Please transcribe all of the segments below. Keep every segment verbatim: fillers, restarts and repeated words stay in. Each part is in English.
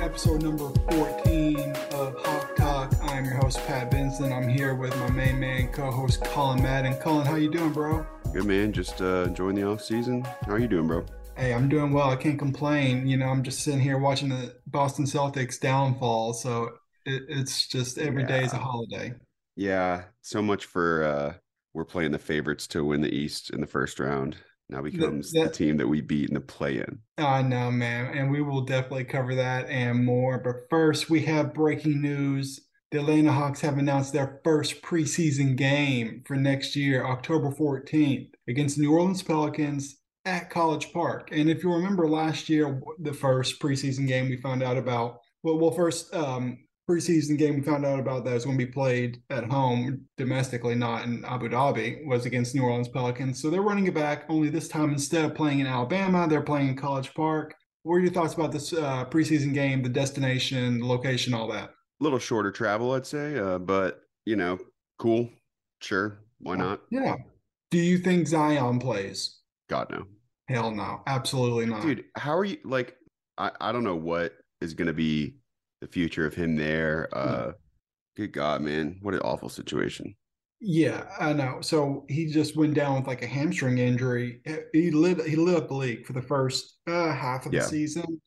Episode number fourteen of Hawk Talk. I'm your host, Pat Benson. I'm here with my main man, co-host Colin Madden. Colin, how you doing, bro? Good, man. Just uh, enjoying the off-season. How are you doing, bro? Hey, I'm doing well. I can't complain. You know, I'm just sitting here watching the Boston Celtics downfall. So it, it's just every yeah. day is a holiday. Yeah, so much for uh, we're playing the favorites to win the East in the first round. Now becomes that, that, the team that we beat in the play-in. I know, man. And we will definitely cover that and more. But first, we have breaking news. The Atlanta Hawks have announced their first preseason game for next year, October fourteenth, against New Orleans Pelicans at College Park. And if you remember last year, the first preseason game we found out about, well, well first um, preseason game we found out about that was going to be played at home domestically, not in Abu Dhabi, was against New Orleans Pelicans. So they're running it back, only this time instead of playing in Alabama, they're playing in College Park. What are your thoughts about this uh, preseason game, the destination, the location, all that? A little shorter travel, I'd say, uh, but, you know, cool. Sure. Why not? Yeah. Do you think Zion plays? God, no. Hell no. Absolutely not. Dude, how are you, like, I, I don't know what is going to be the future of him there. Uh, good God, man. What an awful situation. Yeah, I know. So he just went down with like a hamstring injury. He lit, he lit up the league for the first uh, half of yeah. the season.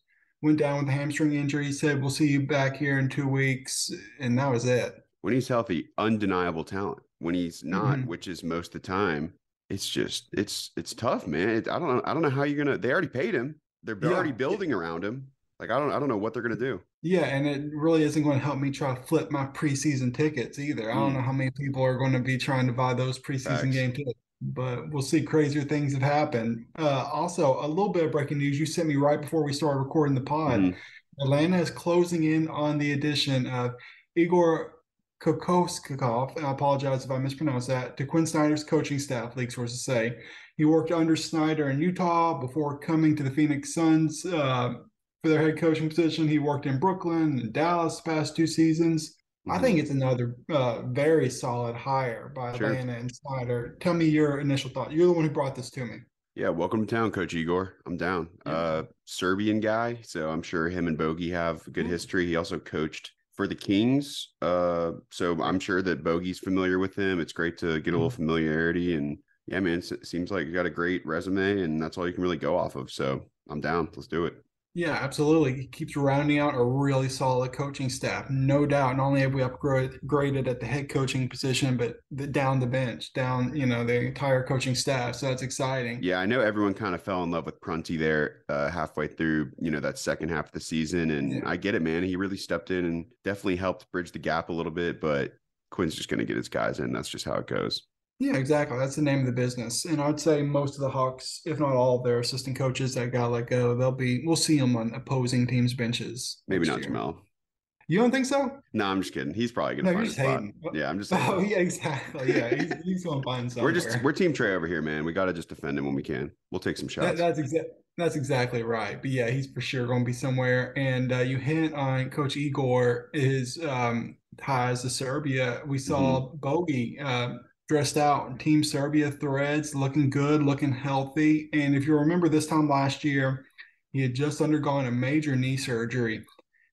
Went down with a hamstring injury. He said, we'll see you back here in two weeks. And that was it. When he's healthy, undeniable talent. When he's not, mm-hmm. which is most of the time, it's just, it's it's tough, man. It, I don't know. I don't know how you're going to, they already paid him. They're yeah. already building around him. Like, I don't I don't know what they're going to do. Yeah, and it really isn't going to help me try to flip my preseason tickets either. I don't mm. know how many people are going to be trying to buy those preseason Facts. game tickets, but we'll see. Crazier things have happened. Uh, also, a little bit of breaking news. You sent me right before we started recording the pod. Mm. Atlanta is closing in on the addition of Igor Kokoskov, and I apologize if I mispronounce that, to Quinn Snyder's coaching staff, league sources say. He worked under Snyder in Utah before coming to the Phoenix Suns. Uh, For their head coaching position, he worked in Brooklyn and Dallas the past two seasons. Mm-hmm. I think it's another uh, very solid hire by sure. Atlanta and Snyder. Tell me your initial thought. You're the one who brought this to me. Yeah, welcome to town, Coach Igor. I'm down. Yeah. Uh, Serbian guy, so I'm sure him and Bogey have a good mm-hmm. history. He also coached for the Kings, uh, so I'm sure that Bogey's familiar with him. It's great to get a little familiarity. And, yeah, man, it seems like you got a great resume, and that's all you can really go off of. So I'm down. Let's do it. Yeah, absolutely. He keeps rounding out a really solid coaching staff, no doubt. Not only have we upgraded at the head coaching position, but the, down the bench, down, you know, the entire coaching staff. So that's exciting. Yeah, I know everyone kind of fell in love with Prunty there uh, halfway through, you know, that second half of the season. And yeah. I get it, man. He really stepped in and definitely helped bridge the gap a little bit. But Quinn's just going to get his guys in. That's just how it goes. Yeah, exactly. That's the name of the business. And I'd say most of the Hawks, if not all of their assistant coaches that got let go, they'll be, we'll see them on opposing teams' benches. Maybe not Jamal. You don't think so? No, I'm just kidding. He's probably going to no, find his spot. Hating. Yeah, I'm just saying. Oh, yeah, exactly. Yeah, he's, he's going to find somewhere. We're just, we're Team Trey over here, man. We got to just defend him when we can. We'll take some shots. That, that's exactly. That's exactly right. But yeah, he's for sure going to be somewhere. And uh, you hint on Coach Igor, his um, ties to Serbia. We saw mm-hmm. Bogey, uh, dressed out in Team Serbia threads, looking good, looking healthy. And if you remember this time last year, he had just undergone a major knee surgery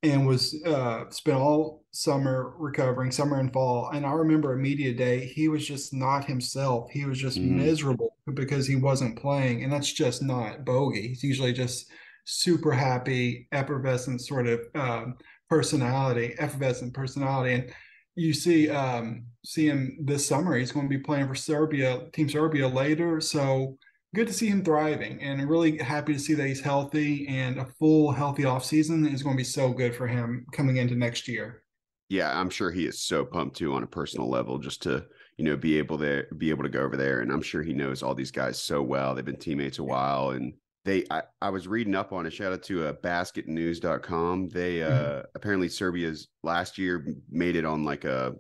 and was uh, spent all summer recovering, summer and fall. And I remember a media day, he was just not himself. He was just mm-hmm. miserable because he wasn't playing. And that's just not Bogey. He's usually just super happy, effervescent sort of um, personality, effervescent personality. And you see um, see him this summer. He's going to be playing for Serbia, Team Serbia later. So good to see him thriving, and really happy to see that he's healthy, and a full healthy offseason is going to be so good for him coming into next year. Yeah, I'm sure he is so pumped too on a personal level, just to, you know, be able to be able to go over there. And I'm sure he knows all these guys so well. They've been teammates a while, and they I, I was reading up on a shout out to uh, basket news dot com. They uh, mm-hmm. apparently Serbia's last year made it on like a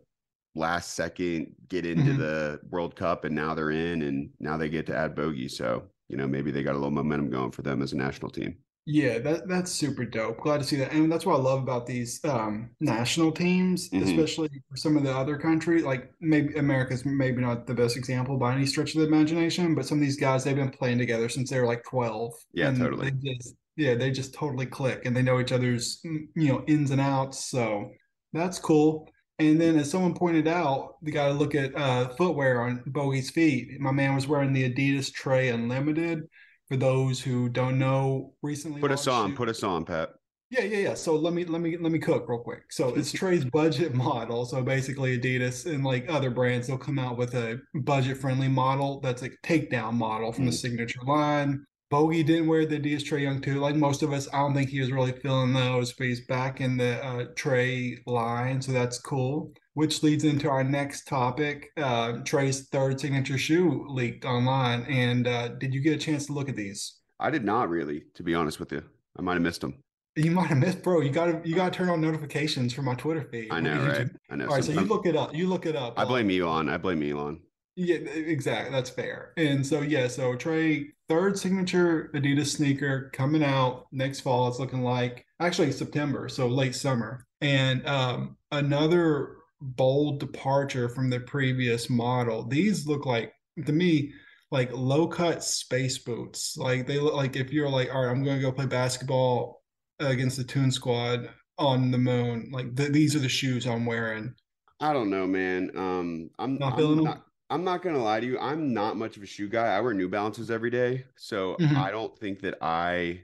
last second get into mm-hmm. the World Cup, and now they're in, and now they get to add Bogey. So, you know, maybe they got a little momentum going for them as a national team. Yeah, that that's super dope. Glad to see that. And that's what I love about these um, national teams, mm-hmm. especially for some of the other countries. Like maybe America's maybe not the best example by any stretch of the imagination, but some of these guys, they've been playing together since they were like twelve. Yeah, and totally. They just, yeah, they just totally click, and they know each other's, you know, ins and outs. So that's cool. And then, as someone pointed out, you got to look at uh, footwear on Bogey's feet. My man was wearing the Adidas Trey Unlimited. For those who don't know, recently put us on, shoes. put us on, Pat. Yeah, yeah, yeah. So let me let me let me cook real quick. So it's Trey's budget model. So basically, Adidas and like other brands, they'll come out with a budget-friendly model that's a takedown model from mm. the signature line. Bogey didn't wear the Adidas Trae Young two. Like most of us, I don't think he was really feeling those, but he's back in the uh, Trae line, so that's cool. Which leads into our next topic. Uh, Trae's third signature shoe leaked online, and uh, did you get a chance to look at these? I did not really, to be honest with you. I might have missed them. You might have missed, bro. You gotta you gotta turn on notifications for my Twitter feed. I know, right? Do? I know. All right, sometimes. So you look it up. You look it up. I blame Elon. I blame Elon. Yeah, exactly. That's fair. And so, yeah, so Trae, third signature Adidas sneaker coming out next fall. It's looking like actually September, so late summer. And um, another bold departure from the previous model. These look like, to me, like low cut space boots. Like they look like if you're like, all right, I'm going to go play basketball against the Toon Squad on the moon. Like the, these are the shoes I'm wearing. I don't know, man. Um, I'm not feeling I'm not- them. I'm not going to lie to you. I'm not much of a shoe guy. I wear New Balances every day. So mm-hmm. I don't think that I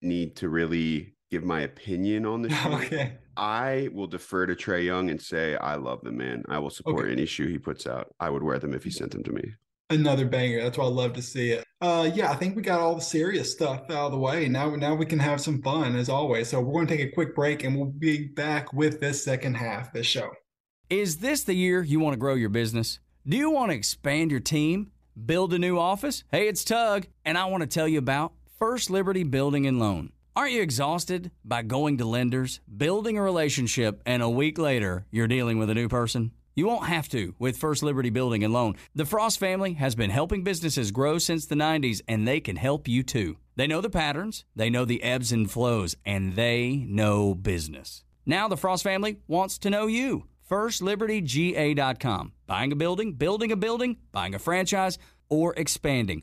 need to really give my opinion on the shoe. Okay. I will defer to Trae Young and say, I love the man. I will support okay. any shoe he puts out. I would wear them if he sent them to me. Another banger. That's why I love to see it. Uh, yeah, I think we got all the serious stuff out of the way. Now, now we can have some fun as always. So we're going to take a quick break, and we'll be back with this second half of the show. Is this the year you want to grow your business? Do you want to expand your team, build a new office? Hey, it's Tug, and I want to tell you about First Liberty Building and Loan. Aren't you exhausted by going to lenders, building a relationship, and a week later, you're dealing with a new person? You won't have to with First Liberty Building and Loan. The Frost family has been helping businesses grow since the nineties, and they can help you too. They know the patterns, they know the ebbs and flows, and they know business. Now the Frost family wants to know you. First Liberty G A dot com. Buying a building, building a building, buying a franchise, or expanding.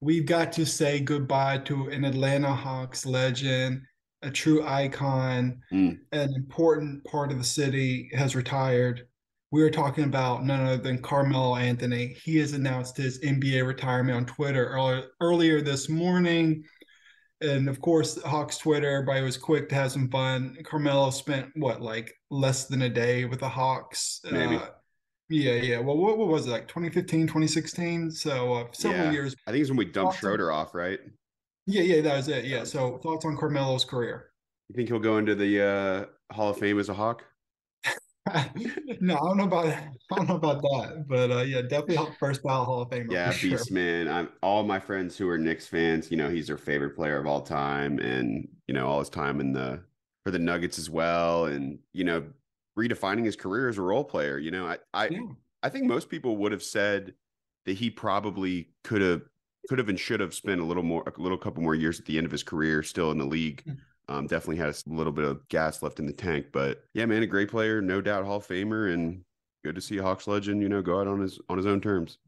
We've got to say goodbye to an Atlanta Hawks legend, a true icon, mm. an important part of the city has retired. We are talking about none other than Carmelo Anthony. He has announced his N B A retirement on Twitter earlier, earlier this morning. And of course, Hawks Twitter, everybody was quick to have some fun. Carmelo spent, what, like less than a day with the Hawks? Maybe. Uh, Yeah, yeah. Well, what, what was it, like twenty fifteen, twenty sixteen? So uh, several yeah. years. I think it's when we dumped Schroeder on... off, right? Yeah, yeah, that was it. Yeah. So thoughts on Carmelo's career? You think he'll go into the uh, Hall of Fame as a Hawk? No, I don't know about I don't know about that, but uh, yeah, definitely first ballot Hall of Famer. Yeah, beast sure. man. I'm all my friends who are Knicks fans. You know, he's their favorite player of all time, and you know, all his time in the for the Nuggets as well, and you know, redefining his career as a role player. You know, I I yeah. I think most people would have said that he probably could have could have and should have spent a little more, a little couple more years at the end of his career still in the league. Mm-hmm. Um, definitely had a little bit of gas left in the tank, but yeah, man, a great player, no doubt Hall of Famer, and good to see a Hawks legend, you know, go out on his, on his own terms.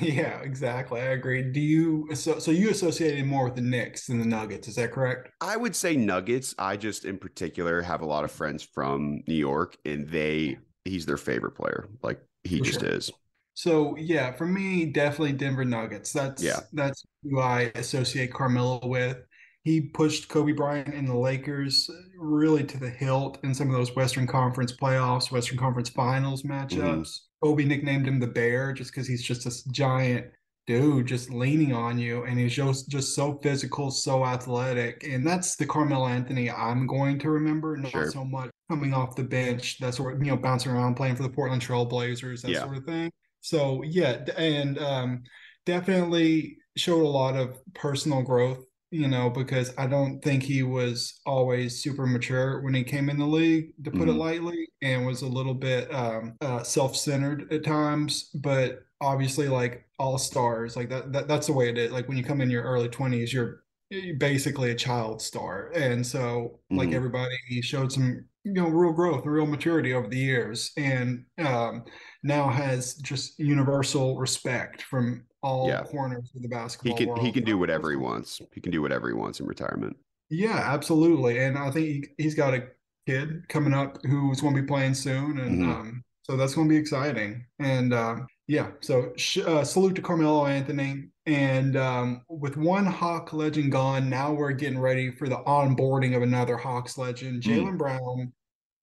Yeah, exactly. I agree. Do you, so, so you associated more with the Knicks than the Nuggets. Is that correct? I would say Nuggets. I just, in particular, have a lot of friends from New York, and they, he's their favorite player. Like he For just sure. is. So yeah, for me, definitely Denver Nuggets. That's, yeah. that's who I associate Carmelo with. He pushed Kobe Bryant and the Lakers really to the hilt in some of those Western Conference playoffs, Western Conference finals matchups. Mm-hmm. Kobe nicknamed him the Bear just because he's just this giant dude just leaning on you. And he's just, just so physical, so athletic. And that's the Carmelo Anthony I'm going to remember. Not sure. so much coming off the bench, that sort of, you know, bouncing around, playing for the Portland Trail Blazers, that yeah. sort of thing. So, yeah, and um, definitely showed a lot of personal growth. You know, because I don't think he was always super mature when he came in the league, to put mm-hmm. it lightly, and was a little bit um, uh, self-centered at times. But obviously, like all stars, like that, that that's the way it is. Like when you come in your early twenties, you're, you're basically a child star. And so mm-hmm. like everybody, he showed some, you know, real growth and real maturity over the years, and um, now has just universal respect from all yeah. corners of the basketball he can, world. He can do whatever he wants. He can do whatever he wants in retirement. Yeah, absolutely. And I think he, he's got a kid coming up who's going to be playing soon. And mm-hmm. um, so that's going to be exciting. And um, yeah, so sh- uh, salute to Carmelo Anthony. And um, with one Hawk legend gone, now we're getting ready for the onboarding of another Hawks legend, Jaylen mm-hmm. Brown,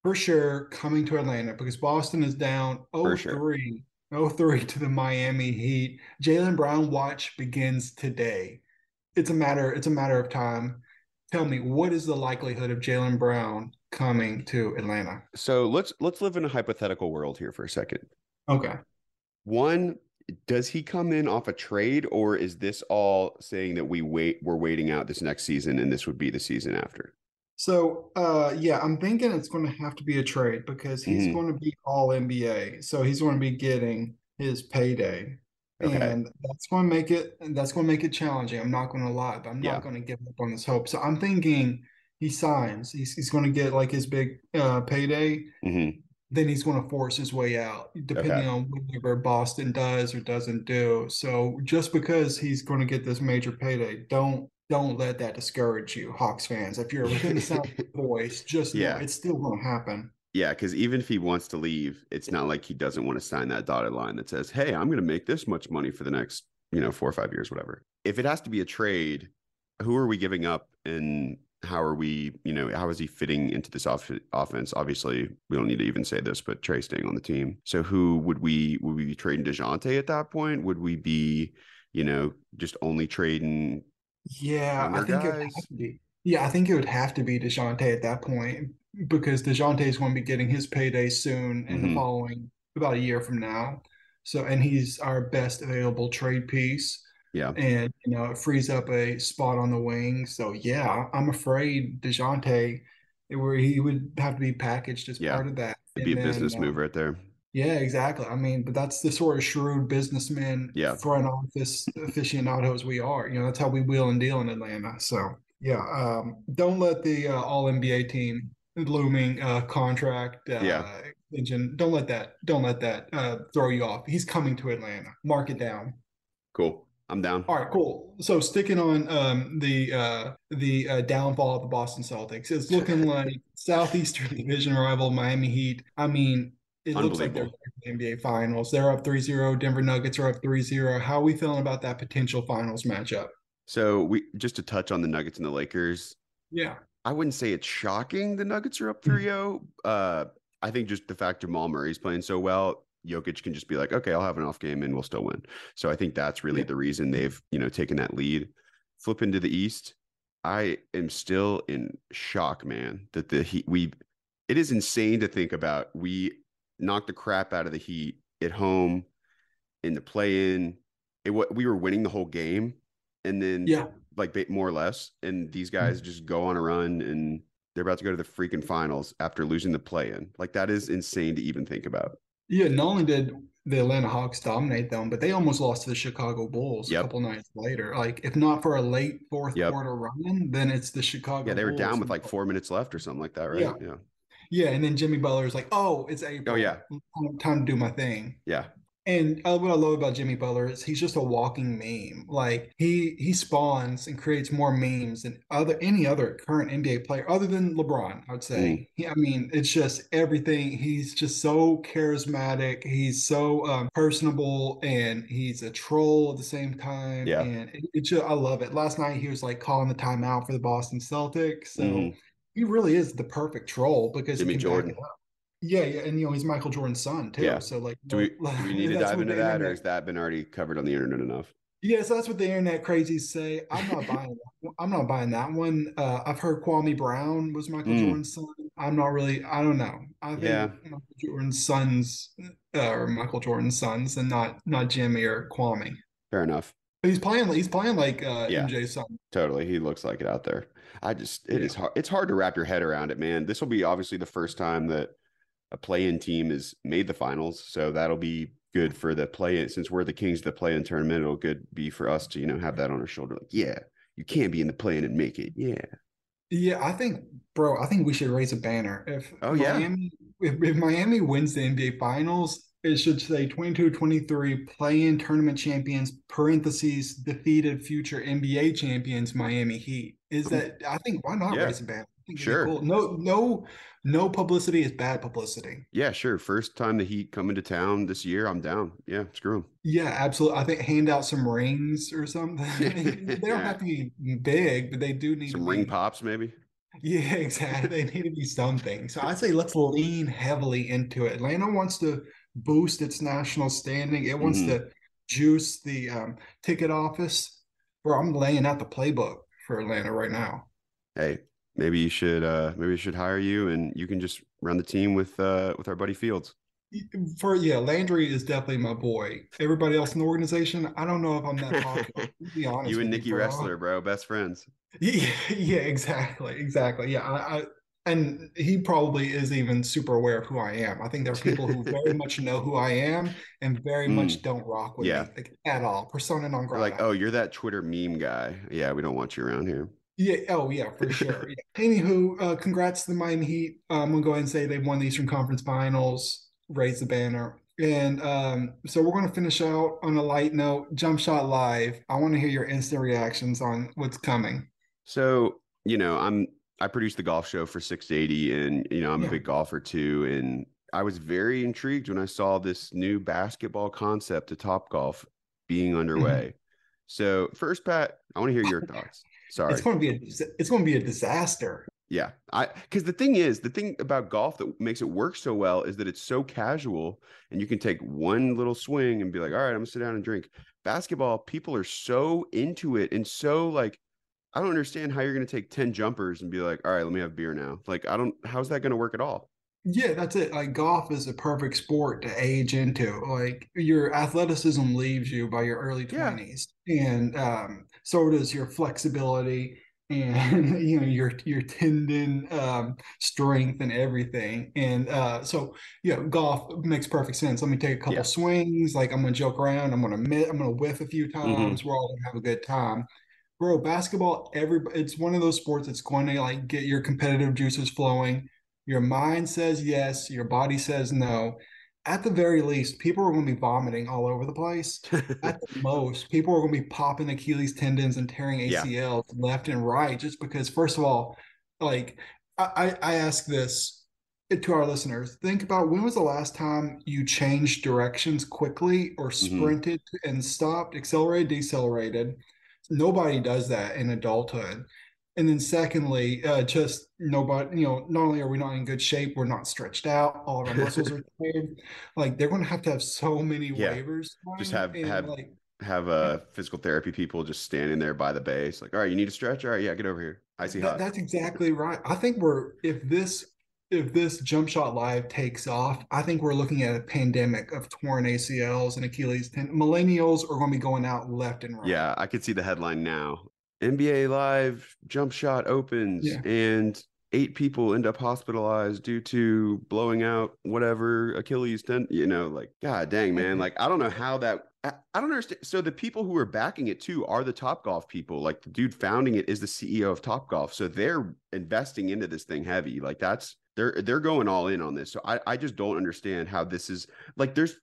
for sure, coming to Atlanta because Boston is down oh three. oh three to the Miami Heat. Jaylen Brown watch begins today. It's a matter, it's a matter of time. Tell me, what is the likelihood of Jaylen Brown coming to Atlanta? So let's let's live in a hypothetical world here for a second. Okay. One, does he come in off a trade, or is this all saying that we wait, we're waiting out this next season and this would be the season after? So, uh, yeah, I'm thinking it's going to have to be a trade because he's mm-hmm. going to be all N B A. So he's going to be getting his payday, okay. and that's going to make it, that's going to make it challenging. I'm not going to lie, but I'm yeah. not going to give up on this hope. So I'm thinking he signs, he's, he's going to get like his big uh, payday. Mm-hmm. Then he's going to force his way out, depending okay. on whatever Boston does or doesn't do. So just because he's going to get this major payday, don't, Don't let that discourage you, Hawks fans. If you're within the sound of the voice, just yeah. know it's still going to happen. Yeah, because even if he wants to leave, it's not like he doesn't want to sign that dotted line that says, hey, I'm going to make this much money for the next, you know, four or five years, whatever. If it has to be a trade, who are we giving up, and how are we, you know, how is he fitting into this off- offense? Obviously, we don't need to even say this, but Trey staying on the team. So who would we, would we be trading DeJounte at that point? Would we be, you know, just only trading... Yeah, I think guys. it would have to be. Yeah, I think it would have to be DeJounte at that point, because DeJounte is going to be getting his payday soon in mm-hmm. the following, about a year from now. So, and he's our best available trade piece. Yeah, and you know, it frees up a spot on the wing. So yeah, I'm afraid DeJounte, where he would have to be packaged as yeah. part of that. It'd be and a then, business uh, move right there. Yeah, exactly. I mean, but that's the sort of shrewd businessman yeah. front office aficionados we are. You know, that's how we wheel and deal in Atlanta. So, yeah, um, don't let the uh, all N B A team looming uh, contract uh, yeah. extension, don't let that, don't let that uh, throw you off. He's coming to Atlanta. Mark it down. Cool. I'm down. All right, cool. So sticking on um, the uh, the uh, downfall of the Boston Celtics, it's looking like Southeastern Division rival Miami Heat. I mean, it looks like they're in the N B A Finals. They're up three zero. Denver Nuggets are up three zero. How are we feeling about that potential Finals matchup? So we just to touch on the Nuggets and the Lakers. Yeah. I wouldn't say it's shocking the Nuggets are up three oh. uh, I think just the fact Jamal Murray's playing so well, Jokic can just be like, okay, I'll have an off game and we'll still win. So I think that's really yeah. the reason they've, you know, taken that lead. Flip into the East. I am still in shock, man, that the Heat we – it is insane to think about. We – knocked the crap out of the Heat at home in the play-in. It we were winning the whole game, and then yeah, like more or less. And these guys mm-hmm. just go on a run, and they're about to go to the freaking finals after losing the play-in. Like, that is insane to even think about. Yeah, not only did the Atlanta Hawks dominate them, but they almost lost to the Chicago Bulls yep. a couple nights later. Like, if not for a late fourth yep. quarter run, then it's the Chicago Bulls. Yeah, they were Bulls down with like four minutes left or something like that, right? Yeah. Yeah, yeah and then Jimmy Butler is like, oh, it's April. Oh, yeah. Time to do my thing. Yeah. And what I love about Jimmy Butler is he's just a walking meme. Like, he he spawns and creates more memes than other any other current N B A player other than LeBron, I would say. Mm. Yeah, I mean, it's just everything. He's just so charismatic. He's so um, personable, and he's a troll at the same time. Yeah. And it, it just, I love it. Last night, he was, like, calling the timeout for the Boston Celtics. So mm. he really is the perfect troll because Jimmy he can Jordan. Back it up. Yeah, yeah, and you know, he's Michael Jordan's son too. Yeah. So like, do we, like, do we need to dive into that, internet, or has that been already covered on the internet enough? Yeah, so that's what the internet crazies say. I'm not buying. That. I'm not buying that one. Uh, I've heard Kwame Brown was Michael mm. Jordan's son. I'm not really. I don't know. I think yeah. Michael Jordan's sons uh, or Michael Jordan's sons, and not not Jimmy or Kwame. Fair enough. But he's playing. He's playing like uh, yeah. M J's son. Totally, he looks like it out there. I just it yeah. is hard. It's hard to wrap your head around it, man. This will be obviously the first time that a play-in team has made the finals, so that'll be good for the play-in. Since we're the kings of the play-in tournament, it'll good be for us to, you know, have that on our shoulder. Like, yeah, you can't be in the play-in and make it. Yeah, yeah. I think, bro, I think we should raise a banner. If oh Miami, yeah, if, if Miami wins the N B A Finals, it should say twenty-two twenty-three play-in tournament champions parentheses defeated future N B A champions Miami Heat. Is that? I think why not yeah. raise a banner? Sure. Cool. No, no, no publicity is bad publicity. Yeah, sure. First time the Heat come into town this year, I'm down. Yeah, screw them. Yeah, absolutely. I think hand out some rings or something. They don't have to be big, but they do need some to ring be... pops, maybe. Yeah, exactly. They need to be something. So I say let's lean heavily into it. Atlanta wants to boost its national standing. It wants mm-hmm. to juice the um, ticket office. Bro, I'm laying out the playbook for Atlanta right now. Hey. Maybe you should uh, maybe you should hire you, and you can just run the team with uh, with our buddy Fields. For yeah, Landry is definitely my boy. Everybody else in the organization, I don't know if I'm that popular. To be honest, you and Nikki Wrestler, bro, best friends. Yeah, yeah, exactly, exactly. Yeah, I, I and he probably is even super aware of who I am. I think there are people who very much know who I am and very mm. much don't rock with yeah. me like, at all. Persona non grata. Like, oh, you're that Twitter meme guy. Yeah, we don't want you around here. Yeah. Oh, yeah, for sure. Yeah. Anywho, uh, congrats to the Miami Heat. Um, I'm going to go ahead and say they've won the Eastern Conference Finals, raise the banner. And um, so we're going to finish out on a light note. Jump Shot Live. I want to hear your instant reactions on what's coming. So, you know, I'm I produce the golf show for six eighty, and, you know, I'm yeah. a big golfer too. And I was very intrigued when I saw this new basketball concept to Topgolf being underway. Mm-hmm. So first, Pat, I want to hear your thoughts. Sorry. It's going to be a, it's going to be a disaster. Yeah. I, cause the thing is, the thing about golf that makes it work so well is that it's so casual, and you can take one little swing and be like, all right, I'm gonna sit down and drink. Basketball, people are so into it. And so like, I don't understand how you're going to take ten jumpers and be like, all right, let me have beer now. Like, I don't, how's that going to work at all? Yeah, that's it. Like, golf is a perfect sport to age into. Like, your athleticism leaves you by your early twenties, yeah. and um, so does your flexibility and you know your your tendon um, strength and everything. And uh, so, yeah, golf makes perfect sense. Let me take a couple yeah. swings. Like, I'm gonna joke around. I'm gonna miss, I'm gonna whiff a few times. Mm-hmm. We're all gonna have a good time. Bro, basketball. Every it's one of those sports that's going to like get your competitive juices flowing. Your mind says yes, your body says no. At the very least, people are going to be vomiting all over the place. At the most, people are going to be popping Achilles tendons and tearing A C Ls yeah. left and right, just because, first of all, like, I, I ask this to our listeners. Think about, when was the last time you changed directions quickly or sprinted mm-hmm. and stopped, accelerated, decelerated? Nobody does that in adulthood. And then secondly, uh, just nobody, you know, not only are we not in good shape, we're not stretched out. All of our muscles are tired. Like, they're going to have to have so many yeah. waivers. Just have, and, have, like, have uh, physical therapy people just standing there by the base. Like, all right, you need to stretch. All right, yeah, get over here. I see that, how. That's exactly right. I think we're, if this if this Jump Shot Live takes off, I think we're looking at a pandemic of torn A C Ls and Achilles tendons. Millennials are going to be going out left and right. Yeah, I could see the headline now. N B A Live Jump Shot opens, yeah. and eight people end up hospitalized due to blowing out whatever Achilles tendon. You know, like, God dang, man. Like, I don't know how that, I, I don't understand. So the people who are backing it too are the Topgolf people. Like, the dude founding it is the C E O of Topgolf. So they're investing into this thing heavy. Like, that's, They're they're going all in on this. So I, I just don't understand how this is like there's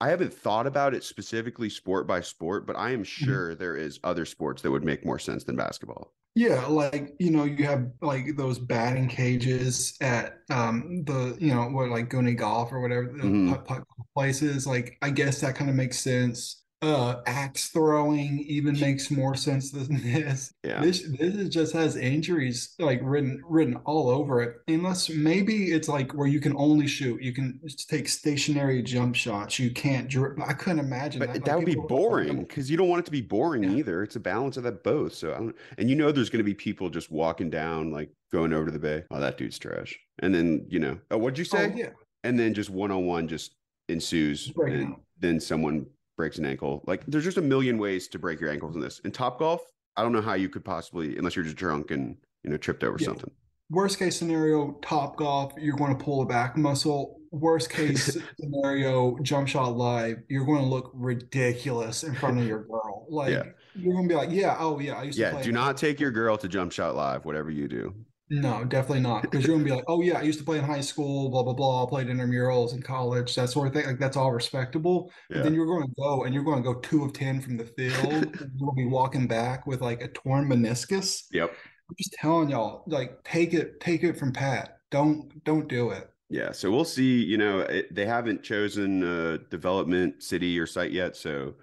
I haven't thought about it specifically sport by sport, but I am sure mm-hmm. there is other sports that would make more sense than basketball. Yeah, like, you know, you have like those batting cages at um, the, you know, what, like Goonie Golf or whatever, the mm-hmm. putt, putt places. Like, I guess that kind of makes sense. Uh, axe throwing even makes more sense than this. Yeah. This this is just has injuries like written written all over it. Unless maybe it's like where you can only shoot, you can take stationary jump shots. You can't drip. I couldn't imagine. But that, that like, would be boring because you don't want it to be boring yeah. either. It's a balance of that both. So I don't, and you know there's going to be people just walking down like going over to the bay. Oh, that dude's trash. And then you know oh, what'd you say? Oh, yeah. And then just one on one just ensues, right and now. Then someone breaks an ankle. Like, there's just a million ways to break your ankles in this. In Topgolf, I don't know how you could possibly, unless you're just drunk and, you know, tripped over yeah. something. Worst case scenario, Topgolf, you're going to pull a back muscle. Worst case scenario, Jump Shot Live, you're going to look ridiculous in front of your girl. Like, yeah. you're going to be like, yeah, oh, yeah, I used yeah, to play. Yeah, do not take your girl to Jump Shot Live, whatever you do. No, definitely not. Because you're going to be like, oh, yeah, I used to play in high school, blah, blah, blah. I played intramurals in college, that sort of thing. Like, that's all respectable. Yeah. But then you're going to go and you're going to go two of ten from the field. And you'll be walking back with like a torn meniscus. Yep. I'm just telling y'all, like, take it, take it from Pat. Don't, don't do it. Yeah. So we'll see. You know, it, they haven't chosen a development city or site yet. So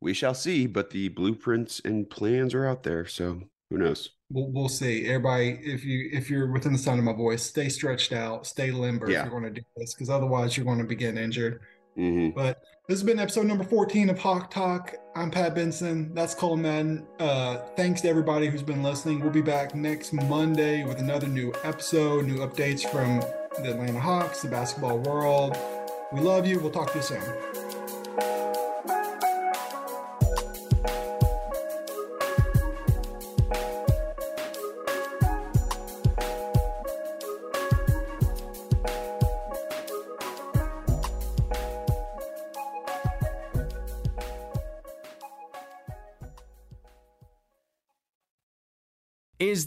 we shall see. But the blueprints and plans are out there. So who knows? We'll, we'll see. Everybody, if you if you're within the sound of my voice, stay stretched out, stay limber yeah. if you're going to do this, because otherwise you're going to be getting injured. Mm-hmm. But this has been episode number fourteen of Hawk Talk. I'm Pat Benson. That's Colin Madden. Uh, thanks to everybody who's been listening. We'll be back next Monday with another new episode, new updates from the Atlanta Hawks, the basketball world. We love you. We'll talk to you soon. Is